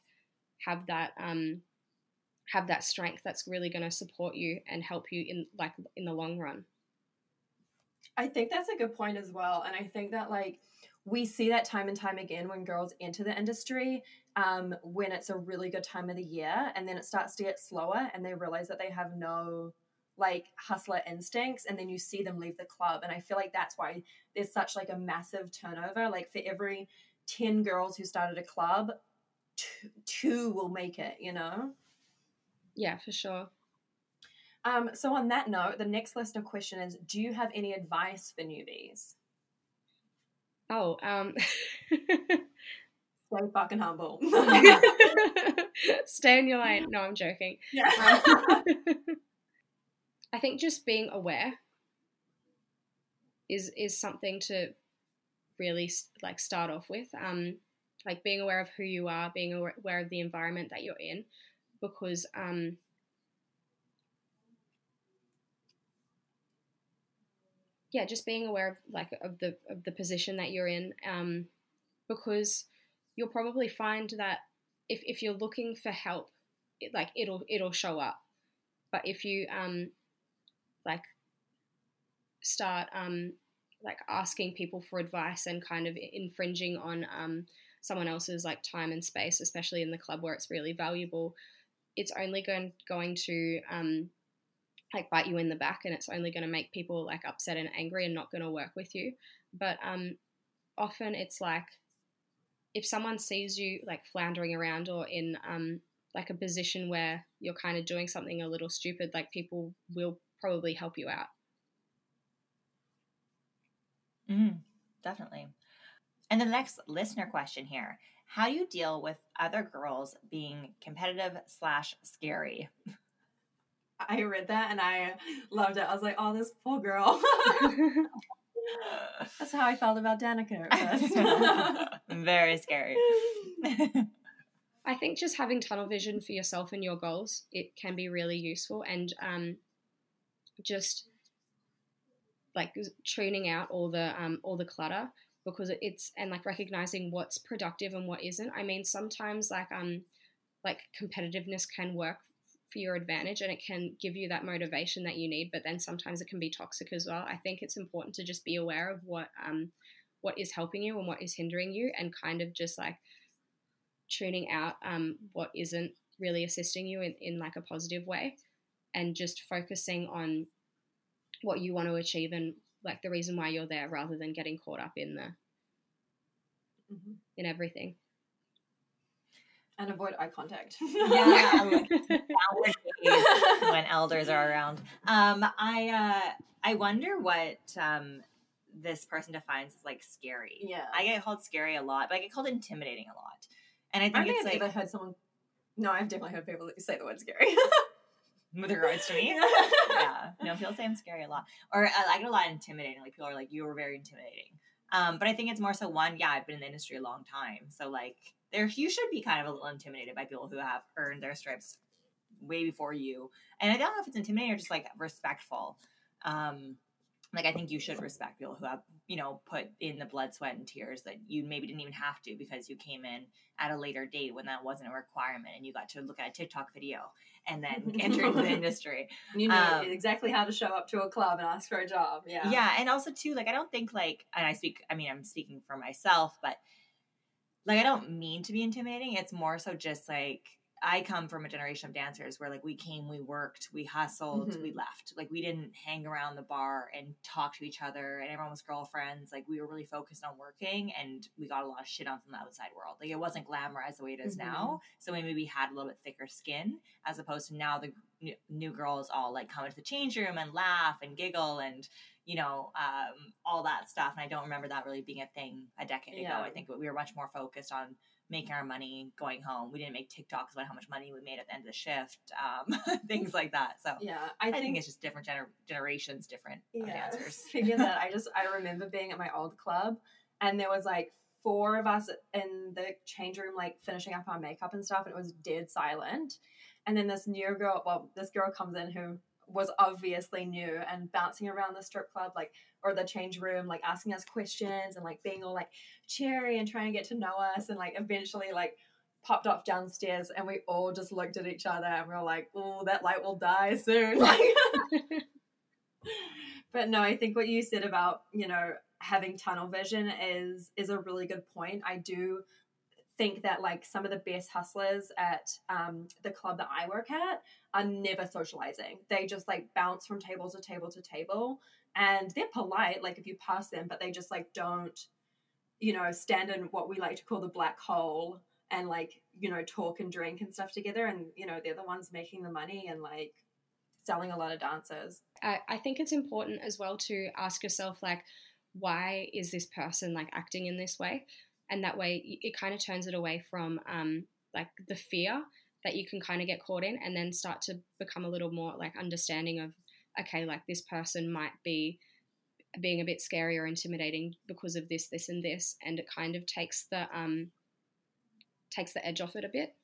have that um have that strength that's really going to support you and help you in like in the long run. I think that's a good point as well, and I think that like we see that time and time again when girls enter the industry, um, when it's a really good time of the year, and then it starts to get slower and they realize that they have no like hustler instincts, and then you see them leave the club. And I feel like that's why there's such like a massive turnover. Like for every ten girls who started a club, t- two will make it, you know? Yeah, for sure. Um, so on that note, the next listener question is, do you have any advice for newbies? Oh, um, so fucking humble. Stay in your lane. No, I'm joking. Yeah. Um, I think just being aware is is something to really like start off with. Um, like being aware of who you are, being aware of the environment that you're in, because um, yeah, just being aware of like of the of the position that you're in, um, because you'll probably find that if if you're looking for help, it, like it'll it'll show up, but if you um like start um, like asking people for advice and kind of infringing on um, someone else's like time and space, especially in the club where it's really valuable, it's only going, going to um, like bite you in the back, and it's only going to make people like upset and angry and not going to work with you. But um, often it's like if someone sees you like floundering around or in um, like a position where you're kind of doing something a little stupid, like people will probably help you out. Mm, definitely. And the next listener question here, how do you deal with other girls being competitive slash scary? I read that and I loved it. I was like, oh, this poor girl. That's how I felt about Danica at first. Very scary. I think just having tunnel vision for yourself and your goals, it can be really useful. And, um, just like tuning out all the um all the clutter, because it's and like recognizing what's productive and what isn't. I mean, sometimes like um like competitiveness can work for your advantage and it can give you that motivation that you need, but then sometimes it can be toxic as well. I think it's important to just be aware of what um what is helping you and what is hindering you, and kind of just like tuning out um what isn't really assisting you in, in like a positive way. And just focusing on what you want to achieve and like the reason why you're there, rather than getting caught up in the mm-hmm. in everything. And avoid eye contact. Yeah, when elders are around. Um, I uh, I wonder what um, this person defines as like scary. Yeah, I get called scary a lot, but I get called intimidating a lot. And I think I don't it's think I've like, ever heard someone. No, I've definitely heard people say the word scary. With regards to me, yeah, no, people say I'm scary a lot, or uh, I get a lot of intimidating. Like people are like, "You were very intimidating," um, but I think it's more so one. Yeah, I've been in the industry a long time, so like, there you should be kind of a little intimidated by people who have earned their stripes way before you. And I don't know if it's intimidating or just like respectful. Um, like I think you should respect people who have, you know, put in the blood, sweat, and tears that you maybe didn't even have to, because you came in at a later date when that wasn't a requirement, and you got to look at a TikTok video and then enter into the industry. You know um, exactly how to show up to a club and ask for a job. Yeah. Yeah. And also too, like, I don't think like, and I speak, I mean, I'm speaking for myself, but like, I don't mean to be intimidating. It's more so just like, I come from a generation of dancers where like we came, we worked, we hustled, mm-hmm. we left. Like we didn't hang around the bar and talk to each other, and everyone was girlfriends. Like we were really focused on working, and we got a lot of shit on from the outside world. Like it wasn't glamorized the way it is mm-hmm. now. So we maybe had a little bit thicker skin, as opposed to now the new, new girls all like come into the change room and laugh and giggle and, you know, um, all that stuff. And I don't remember that really being a thing a decade yeah. ago. I think we were much more focused on making our money going home. We didn't make TikToks about how much money we made at the end of the shift, um, things like that. So yeah, I, I think, think it's just different gener- generations, different yes. dancers. Speaking of that, I just, I remember being at my old club and there was like four of us in the change room, like finishing up our makeup and stuff. And it was dead silent. And then this new girl, well, this girl comes in who was obviously new and bouncing around the strip club, like, or the change room, like asking us questions and like being all like cheery and trying to get to know us, and like eventually like popped off downstairs and we all just looked at each other and we were like, oh, that light will die soon. Like, but no, I think what you said about, you know, having tunnel vision is, is a really good point. I do think that like some of the best hustlers at um, the club that I work at are never socializing. They just like bounce from table to table to table, and they're polite, like if you pass them, but they just like don't, you know, stand in what we like to call the black hole and like, you know, talk and drink and stuff together. And, you know, they're the ones making the money and like selling a lot of dances. I, I think it's important as well to ask yourself, like, why is this person like acting in this way? And that way it kind of turns it away from um, like the fear that you can kind of get caught in, and then start to become a little more like understanding of, okay, like this person might be being a bit scary or intimidating because of this, this, and this. And it kind of takes the, um, takes the edge off it a bit.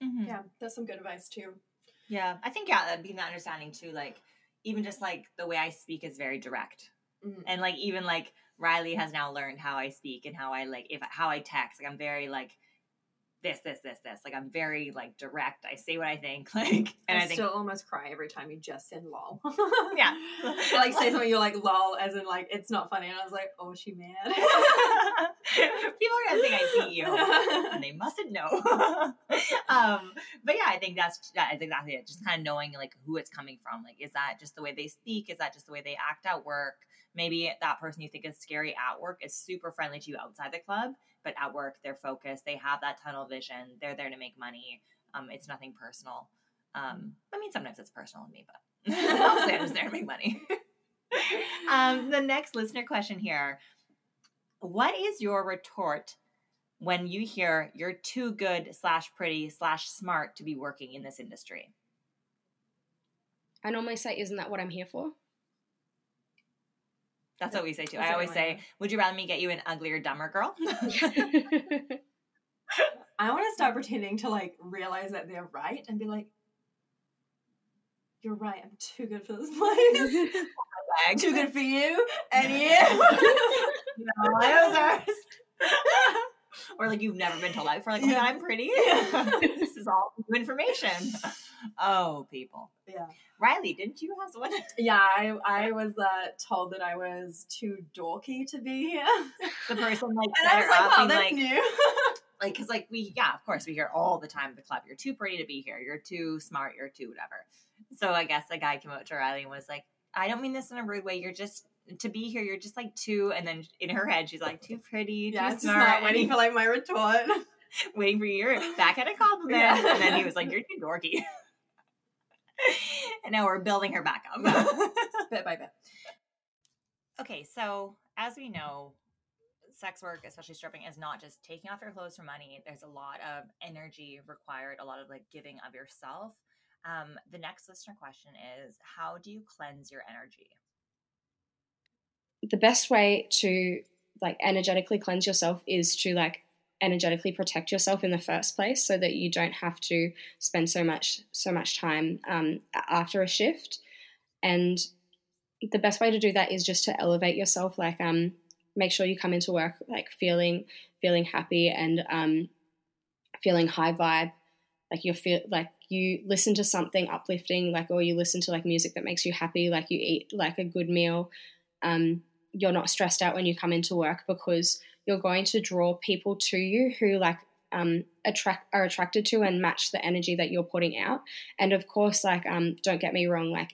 Mm-hmm. Yeah. That's some good advice too. Yeah. I think, yeah, that'd be that understanding too. Like even just like the way I speak is very direct. Mm-hmm. And like, even like, Riley has now learned how I speak and how I like, if how I text, like I'm very like this, this, this, this, like I'm very like direct. I say what I think. Like, and I, I think, still almost cry every time you just said lol. Yeah. I, like say something, you're like lol as in like, it's not funny. And I was like, oh, she mad. People are going to think I beat you and they mustn't know. um, but yeah, I think that's, that's exactly it. Just kind of knowing like who it's coming from. Like, is that just the way they speak? Is that just the way they act at work? Maybe that person you think is scary at work is super friendly to you outside the club, but at work, they're focused. They have that tunnel vision. They're there to make money. Um, it's nothing personal. Um, I mean, sometimes it's personal to me, but obviously I'm just there to make money. um, the next listener question here. What is your retort when you hear you're too good slash pretty slash smart to be working in this industry? I normally say, isn't that what I'm here for? That's what we say too. That's I always say, one. Would you rather me get you an uglier, dumber girl? I want to start pretending to like realize that they're right and be like, you're right. I'm too good for this place. I'm too good for you and you. No, I was ours. Or like you've never been told that before. Like, oh, yeah. I'm pretty. This is all new information. Oh, people. Yeah. Riley, didn't you have one? Yeah, I, I was uh, told that I was too dorky to be here. The person like and set I was her like, up wow, that's like, new. Like, because like we, yeah, of course we hear all the time at the club, you're too pretty to be here. You're too smart. You're too whatever. So I guess a guy came up to Riley and was like, I don't mean this in a rude way. You're just, to be here, you're just like too. And then in her head, she's like, too pretty, too yeah, smart. Not waiting for like my retort. Waiting for your back at a compliment. Yeah. And then he was like, you're too dorky. And now we're building her back up. Bit by bit. Okay, so as we know, sex work, especially stripping, is not just taking off your clothes for money. There's a lot of energy required, a lot of like giving of yourself. Um, the next listener question is, how do you cleanse your energy? The best way to like energetically cleanse yourself is to like energetically protect yourself in the first place, so that you don't have to spend so much so much time um, after a shift. And the best way to do that is just to elevate yourself. Like, um, make sure you come into work like feeling feeling happy and um, feeling high vibe. Like you feel like you listen to something uplifting, like, or you listen to like music that makes you happy. Like you eat like a good meal. Um, you're not stressed out when you come into work, because you're going to draw people to you who like um, attract are attracted to and match the energy that you're putting out. And of course, like um, don't get me wrong, like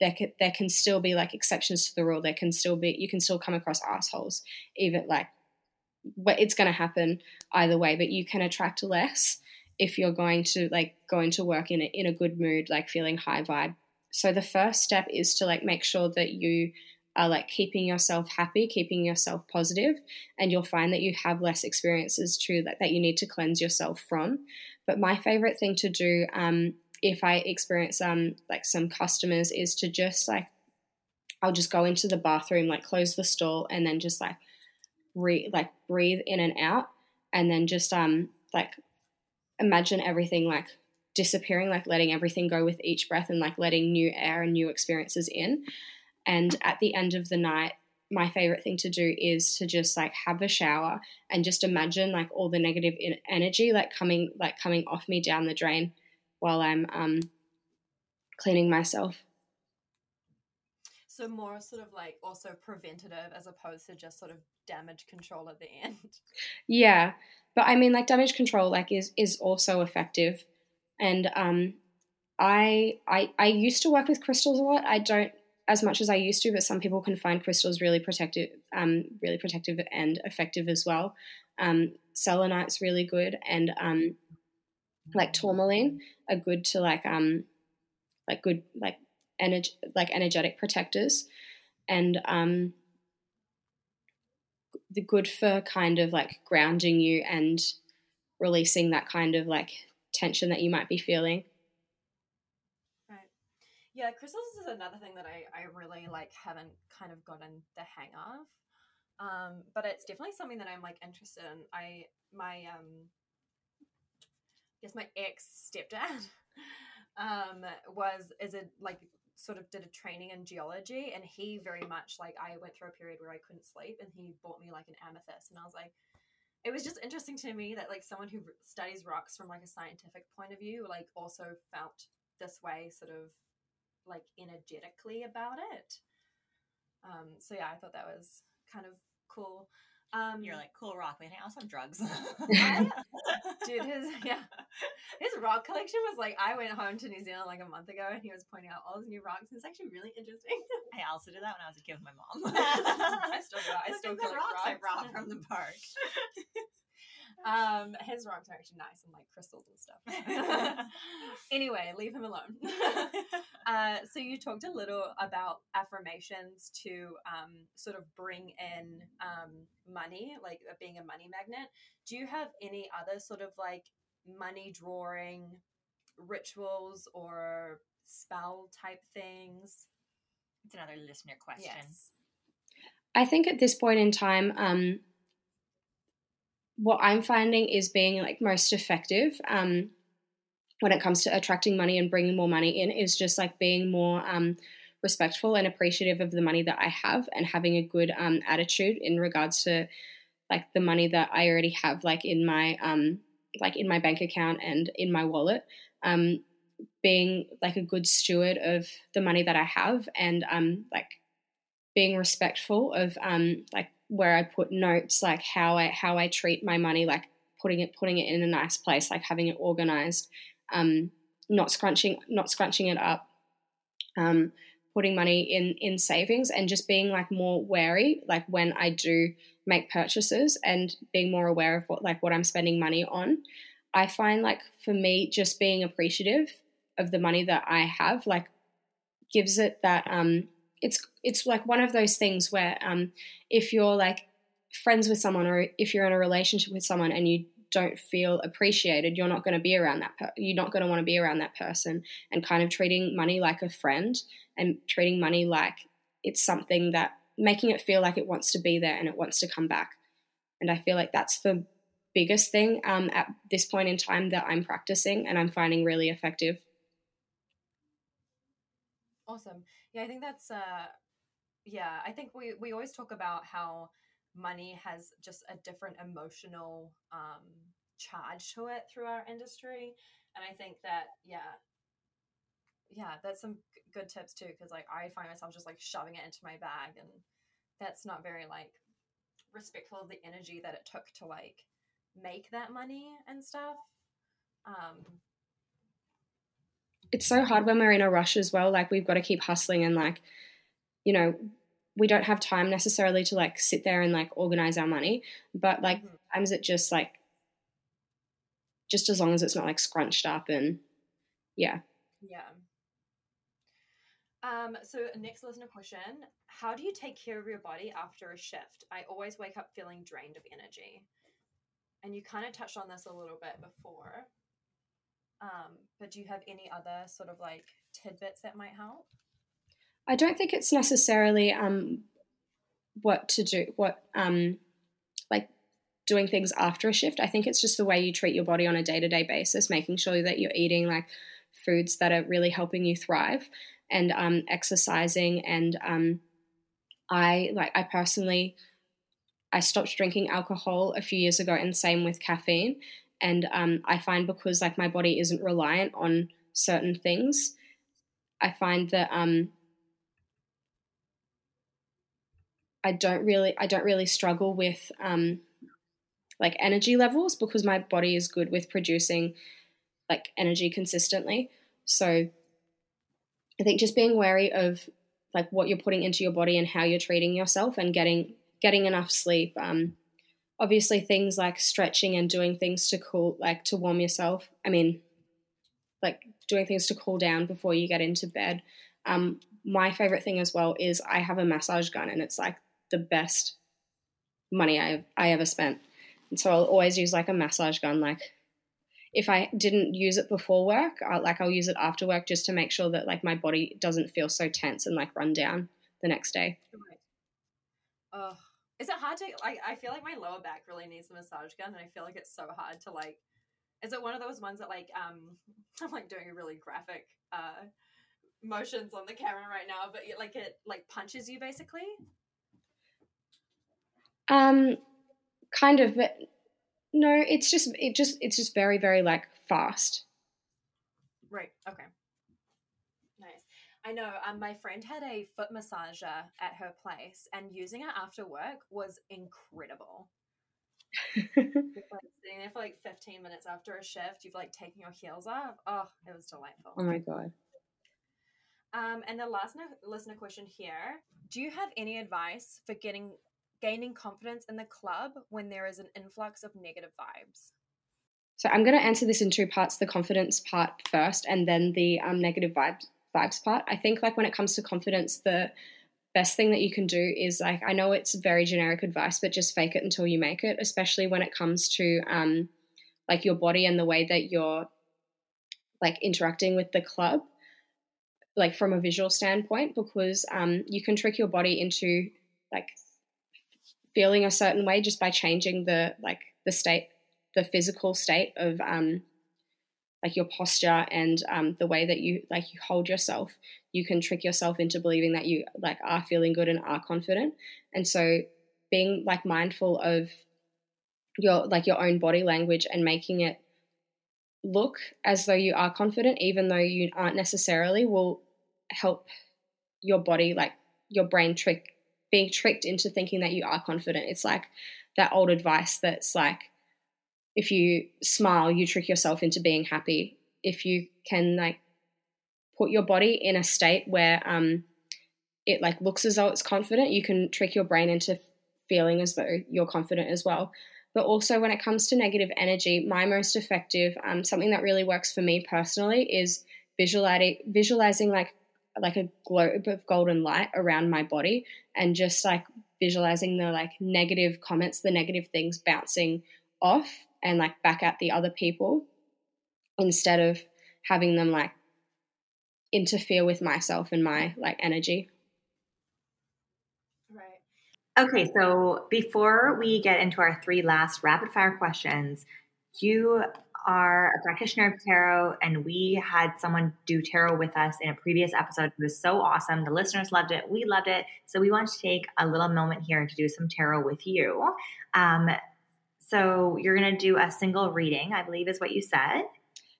there can, there can still be like exceptions to the rule. There can still be you can still come across assholes, even like it's going to happen either way. But you can attract less if you're going to like going to work in a, in a good mood, like feeling high vibe. So the first step is to like make sure that you are like keeping yourself happy, keeping yourself positive, and you'll find that you have less experiences too that, that you need to cleanse yourself from. But my favorite thing to do um, if I experience um, like some customers is to just like, I'll just go into the bathroom, like close the stall, and then just like re like breathe in and out, and then just um like imagine everything like disappearing, like letting everything go with each breath, and like letting new air and new experiences in. And at the end of the night, my favorite thing to do is to just like have a shower and just imagine like all the negative energy like coming like coming off me down the drain while I'm um cleaning myself. So more sort of like also preventative as opposed to just sort of damage control at the end. Yeah. But I mean, like damage control like is, is also effective. And um, I, I, I used to work with crystals a lot. I don't as much as I used to, but some people can find crystals really protective, um, really protective and effective as well. Um, selenite's really good. And um, like tourmaline are good to like, um, like good, like, Energy, like energetic protectors, and um, the good for kind of like grounding you and releasing that kind of like tension that you might be feeling. Right. Yeah, crystals is another thing that I, I really like haven't kind of gotten the hang of, um, but it's definitely something that I'm like interested in. I my um, I guess my ex stepdad um, was is a like. sort of did a training in geology, and he very much like I went through a period where I couldn't sleep, and he bought me like an amethyst, and I was like, it was just interesting to me that like someone who studies rocks from like a scientific point of view like also felt this way sort of like energetically about it. Um so yeah, I thought that was kind of cool. Um, You're like, cool rock, man. I also have drugs. Dude, his yeah, his rock collection was like, I went home to New Zealand like a month ago, and he was pointing out all these new rocks. It's actually really interesting. I also did that when I was a kid with my mom. I still do that. I still collect rocks. rocks. I robbed from the park. Um, his rocks are actually nice and like crystals and stuff. Anyway, leave him alone. uh, so you talked a little about affirmations to um, sort of bring in um, money, like being a money magnet. Do you have any other sort of like money drawing rituals or spell type things? It's another listener question. Yes. I think at this point in time, um, what I'm finding is being like most effective um, when it comes to attracting money and bringing more money in is just like being more um, respectful and appreciative of the money that I have, and having a good um, attitude in regards to like the money that I already have, like in my, um, like in my bank account and in my wallet, um, being like a good steward of the money that I have, and um, like being respectful of um, like, where I put notes, like how I how I treat my money, like putting it putting it in a nice place, like having it organized, um, not scrunching not scrunching it up, um, putting money in in savings, and just being like more wary, like when I do make purchases, and being more aware of what like what I'm spending money on. I find like for me, just being appreciative of the money that I have, like gives it that um. It's it's like one of those things where um, if you're like friends with someone, or if you're in a relationship with someone and you don't feel appreciated, you're not going to be around that. Per- you're not going to want to be around that person. And kind of treating money like a friend, and treating money like it's something that making it feel like it wants to be there and it wants to come back. And I feel like that's the biggest thing um, at this point in time that I'm practicing, and I'm finding really effective. Awesome. Yeah, I think that's, uh, yeah, I think we, we always talk about how money has just a different emotional um, charge to it through our industry. And I think that, yeah, yeah, that's some good tips too, because like I find myself just like shoving it into my bag, and that's not very like respectful of the energy that it took to like make that money and stuff. Um It's so hard when we're in a rush as well. Like we've got to keep hustling, and like, you know, we don't have time necessarily to like sit there and like organize our money, but like mm-hmm. sometimes it just like, just as long as it's not like scrunched up and yeah. Yeah. Um, so next listener question, how do you take care of your body after a shift? I always wake up feeling drained of energy. And you kind of touched on this a little bit before. Um, but do you have any other sort of like tidbits that might help? I don't think it's necessarily um, what to do, what um, like doing things after a shift. I think it's just the way you treat your body on a day-to-day basis, making sure that you're eating like foods that are really helping you thrive and um, exercising. And um, I like I personally, I stopped drinking alcohol a few years ago, and same with caffeine. And um, I find because like my body isn't reliant on certain things, I find that um, I don't really I don't really struggle with um, like energy levels because my body is good with producing like energy consistently. So I think just being wary of like what you're putting into your body and how you're treating yourself, and getting getting enough sleep. Um, obviously things like stretching and doing things to cool, like to warm yourself. I mean, like doing things to cool down before you get into bed. Um, my favorite thing as well is I have a massage gun, and it's like the best money I I ever spent. And so I'll always use like a massage gun. Like if I didn't use it before work, I'll, like I'll use it after work just to make sure that like my body doesn't feel so tense and like run down the next day. Right. Oh, is it hard to, like, I feel like my lower back really needs the massage gun, and I feel like it's so hard to like, is it one of those ones that like, um, I'm like doing a really graphic, uh, motions on the camera right now, but it, like it like punches you basically? Um, kind of, but no, it's just, it just, it's just very, very like fast. Right. Okay. Nice. I know um, my friend had a foot massager at her place, and using it after work was incredible. Like sitting there for like fifteen minutes after a shift, you've like taken your heels off. Oh, it was delightful. Oh my God. Um, and the last no- listener question here, do you have any advice for getting gaining confidence in the club when there is an influx of negative vibes? So I'm going to answer this in two parts, the confidence part first and then the um, negative vibes, vibes part. I think like when it comes to confidence, the best thing that you can do is like, I know it's very generic advice, but just fake it until you make it, especially when it comes to um, like your body and the way that you're like interacting with the club, like from a visual standpoint, because um, you can trick your body into like feeling a certain way just by changing the, like the state, the physical state of um, like your posture and um, the way that you, like you hold yourself, you can trick yourself into believing that you like are feeling good and are confident. And so being like mindful of your, like your own body language and making it look as though you are confident, even though you aren't necessarily, will help your body, like your brain trick, being tricked into thinking that you are confident. It's like that old advice that's like, if you smile, you trick yourself into being happy. If you can like put your body in a state where um, it like looks as though it's confident, you can trick your brain into feeling as though you're confident as well. But also when it comes to negative energy, my most effective, um, something that really works for me personally is visualizing, visualizing like like a globe of golden light around my body, and just like visualizing the like negative comments, the negative things bouncing off and like back at the other people, instead of having them like interfere with myself and my like energy. Right. Okay. So before we get into our three last rapid fire questions, you are a practitioner of tarot, and we had someone do tarot with us in a previous episode. It was so awesome. The listeners loved it. We loved it. So we want to take a little moment here to do some tarot with you. Um, so you're going to do a single reading, I believe is what you said.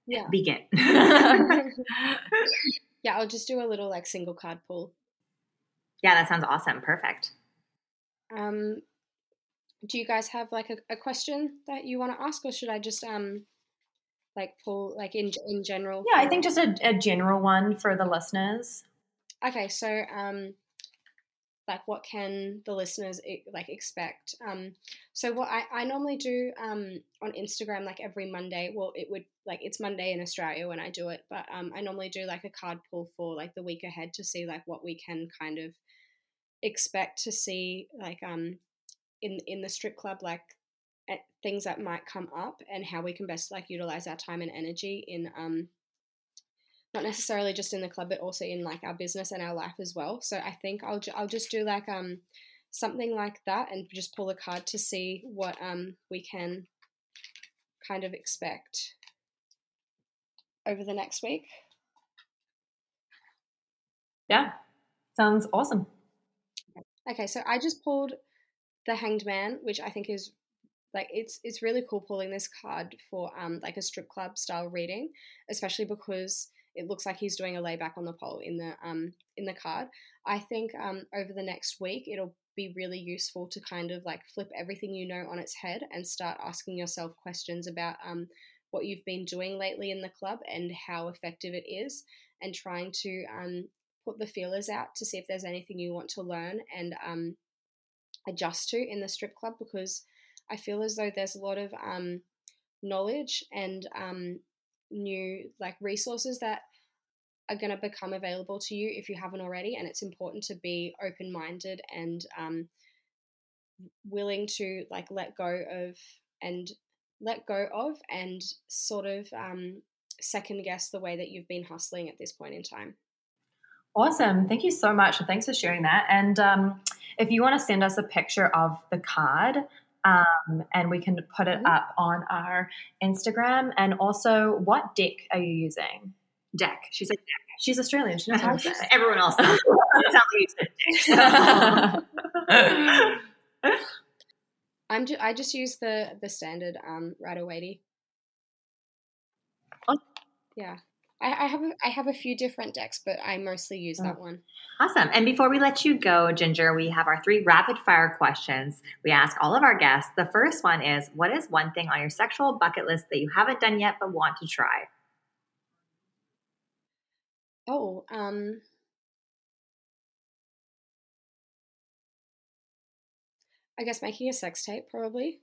Yeah. Begin. Yeah, I'll just do a little like single card pull. Yeah, that sounds awesome. Perfect. Um, do you guys have like a, a question that you want to ask, or should I just um like pull like in in general? Yeah, I think just a, a general one for the listeners. Okay, so um like what can the listeners like expect? Um, so what I, I normally do um, on Instagram, like every Monday, well, it would like, it's Monday in Australia when I do it, but um, I normally do like a card pull for like the week ahead to see like what we can kind of expect to see like um, in, in the strip club, like at things that might come up and how we can best like utilize our time and energy in, um, not necessarily just in the club, but also in like our business and our life as well. So I think I'll ju- I'll just do like um something like that and just pull a card to see what um we can kind of expect over the next week. Yeah, sounds awesome. Okay, so I just pulled the Hanged Man, which I think is like it's it's really cool pulling this card for um like a strip club style reading, especially because it looks like he's doing a layback on the pole in the um in the card. I think um over the next week it'll be really useful to kind of like flip everything you know on its head and start asking yourself questions about um what you've been doing lately in the club and how effective it is, and trying to um put the feelers out to see if there's anything you want to learn and um adjust to in the strip club, because I feel as though there's a lot of um, knowledge and um, new like resources that are going to become available to you if you haven't already, and it's important to be open-minded and um, willing to like let go of and let go of and sort of um, second guess the way that you've been hustling at this point in time. Awesome. Thank you so much, and thanks for sharing that. And um, if you want to send us a picture of the card, Um, and we can put it up on our Instagram. And also, what deck are you using? Deck. She's a deck. She's Australian. She knows how to say it. Everyone else knows how to use the deck. I'm ju- I just use the the standard um, Rider-Waitey. Oh. Yeah. I, I have a, I have a few different decks, but I mostly use that one. Awesome. And before we let you go, Ginger, we have our three rapid fire questions we ask all of our guests. The first one is, what is one thing on your sexual bucket list that you haven't done yet but want to try? Oh, um, I guess making a sex tape probably.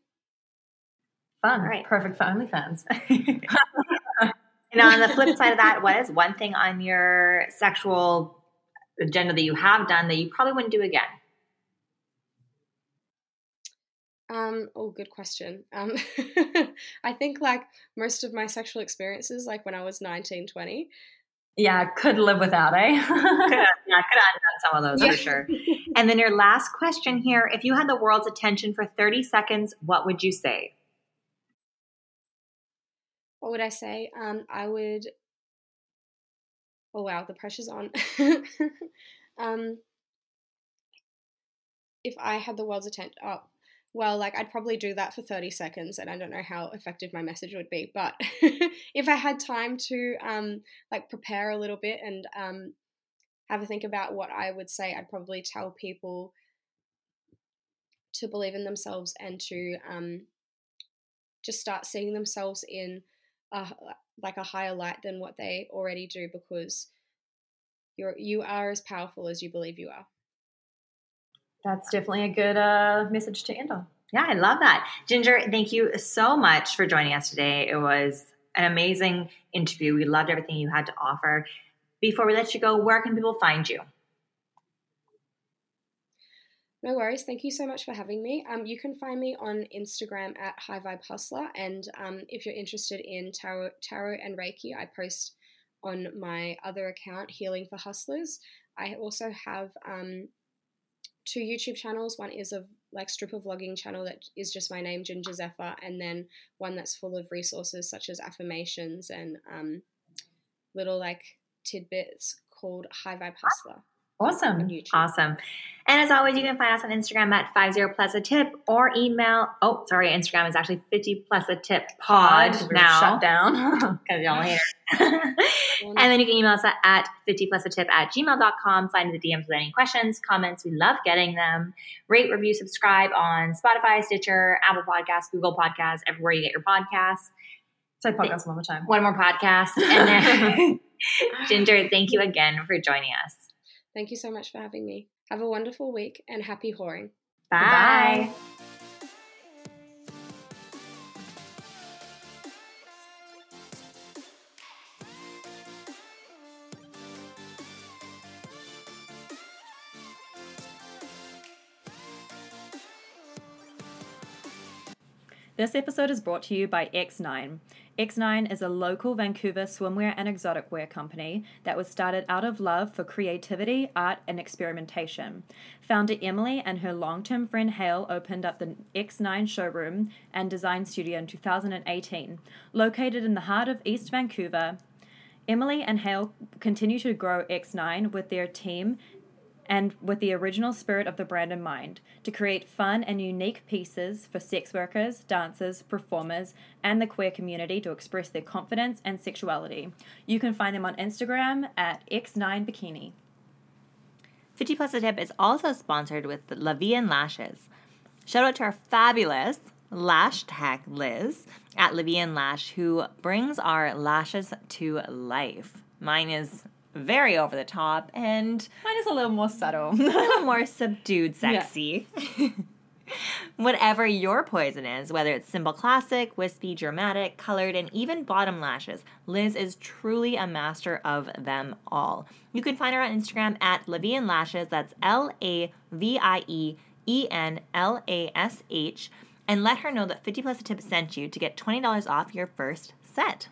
Fun. All right. Perfect for OnlyFans. And on the flip side of that, what is one thing on your sexual agenda that you have done that you probably wouldn't do again? Um, oh, good question. Um, I think like most of my sexual experiences, like when I was nineteen, twenty. Yeah, could live without, eh? could have, yeah, could have done some of those, yeah. For sure. And then your last question here, if you had the world's attention for thirty seconds, what would you say? What would I say? Um, I would, oh wow, the pressure's on. um, if I had the world's attention, oh, well, like I'd probably do that for thirty seconds, and I don't know how effective my message would be, but if I had time to um, like prepare a little bit and um, have a think about what I would say, I'd probably tell people to believe in themselves and to um, just start seeing themselves in Uh, like a higher light than what they already do, because you're you are as powerful as you believe you are. That's definitely a good uh, message to end on. Yeah, I love that. Ginger, thank you so much for joining us today. It was an amazing interview. We loved everything you had to offer. Before we let you go, where can people find you? No worries. Thank you so much for having me. Um, you can find me on Instagram at High Vibe Hustler. And um, if you're interested in tarot, tarot and Reiki, I post on my other account, Healing for Hustlers. I also have um, two YouTube channels. One is a like stripper vlogging channel that is just my name, Ginger Zephyr, and then one that's full of resources such as affirmations and um, little like tidbits called High Vibe Hustler. Awesome. Awesome. And as always, you can find us on Instagram at fifty plus a tip or email. Oh, sorry. Instagram is actually fifty plus a tip pod oh, now. Shut down. Because y'all hate it. And then you can email us at fifty plus a tip at gmail dot com. Slide into the D Ms with any questions, comments. We love getting them. Rate, review, subscribe on Spotify, Stitcher, Apple Podcasts, Google Podcasts, everywhere you get your podcasts. Say podcast one more time. One more podcast. And then Ginger, thank you again for joining us. Thank you so much for having me. Have a wonderful week and happy whoring. Bye. Bye. This episode is brought to you by X nine. X nine is a local Vancouver swimwear and exotic wear company that was started out of love for creativity, art, and experimentation. Founder Emily and her long-term friend Hale opened up the X nine showroom and design studio in two thousand eighteen. Located in the heart of East Vancouver, Emily and Hale continue to grow X nine with their team and with the original spirit of the brand in mind, to create fun and unique pieces for sex workers, dancers, performers, and the queer community to express their confidence and sexuality. You can find them on Instagram at X nine Bikini. fifty Plus a Tip is also sponsored with the Lavian and Lashes. Shout out to our fabulous lash tech Liz at Lavian and Lash, who brings our lashes to life. Mine is very over the top, and mine is a little more subtle. A little more subdued sexy. Yeah. Whatever your poison is, whether it's simple classic, wispy, dramatic, colored, and even bottom lashes, Liz is truly a master of them all. You can find her on Instagram at Lavian Lashes. That's L A V I E E N L A S H. And let her know that fifty Plus a Tip sent you to get twenty dollars off your first set.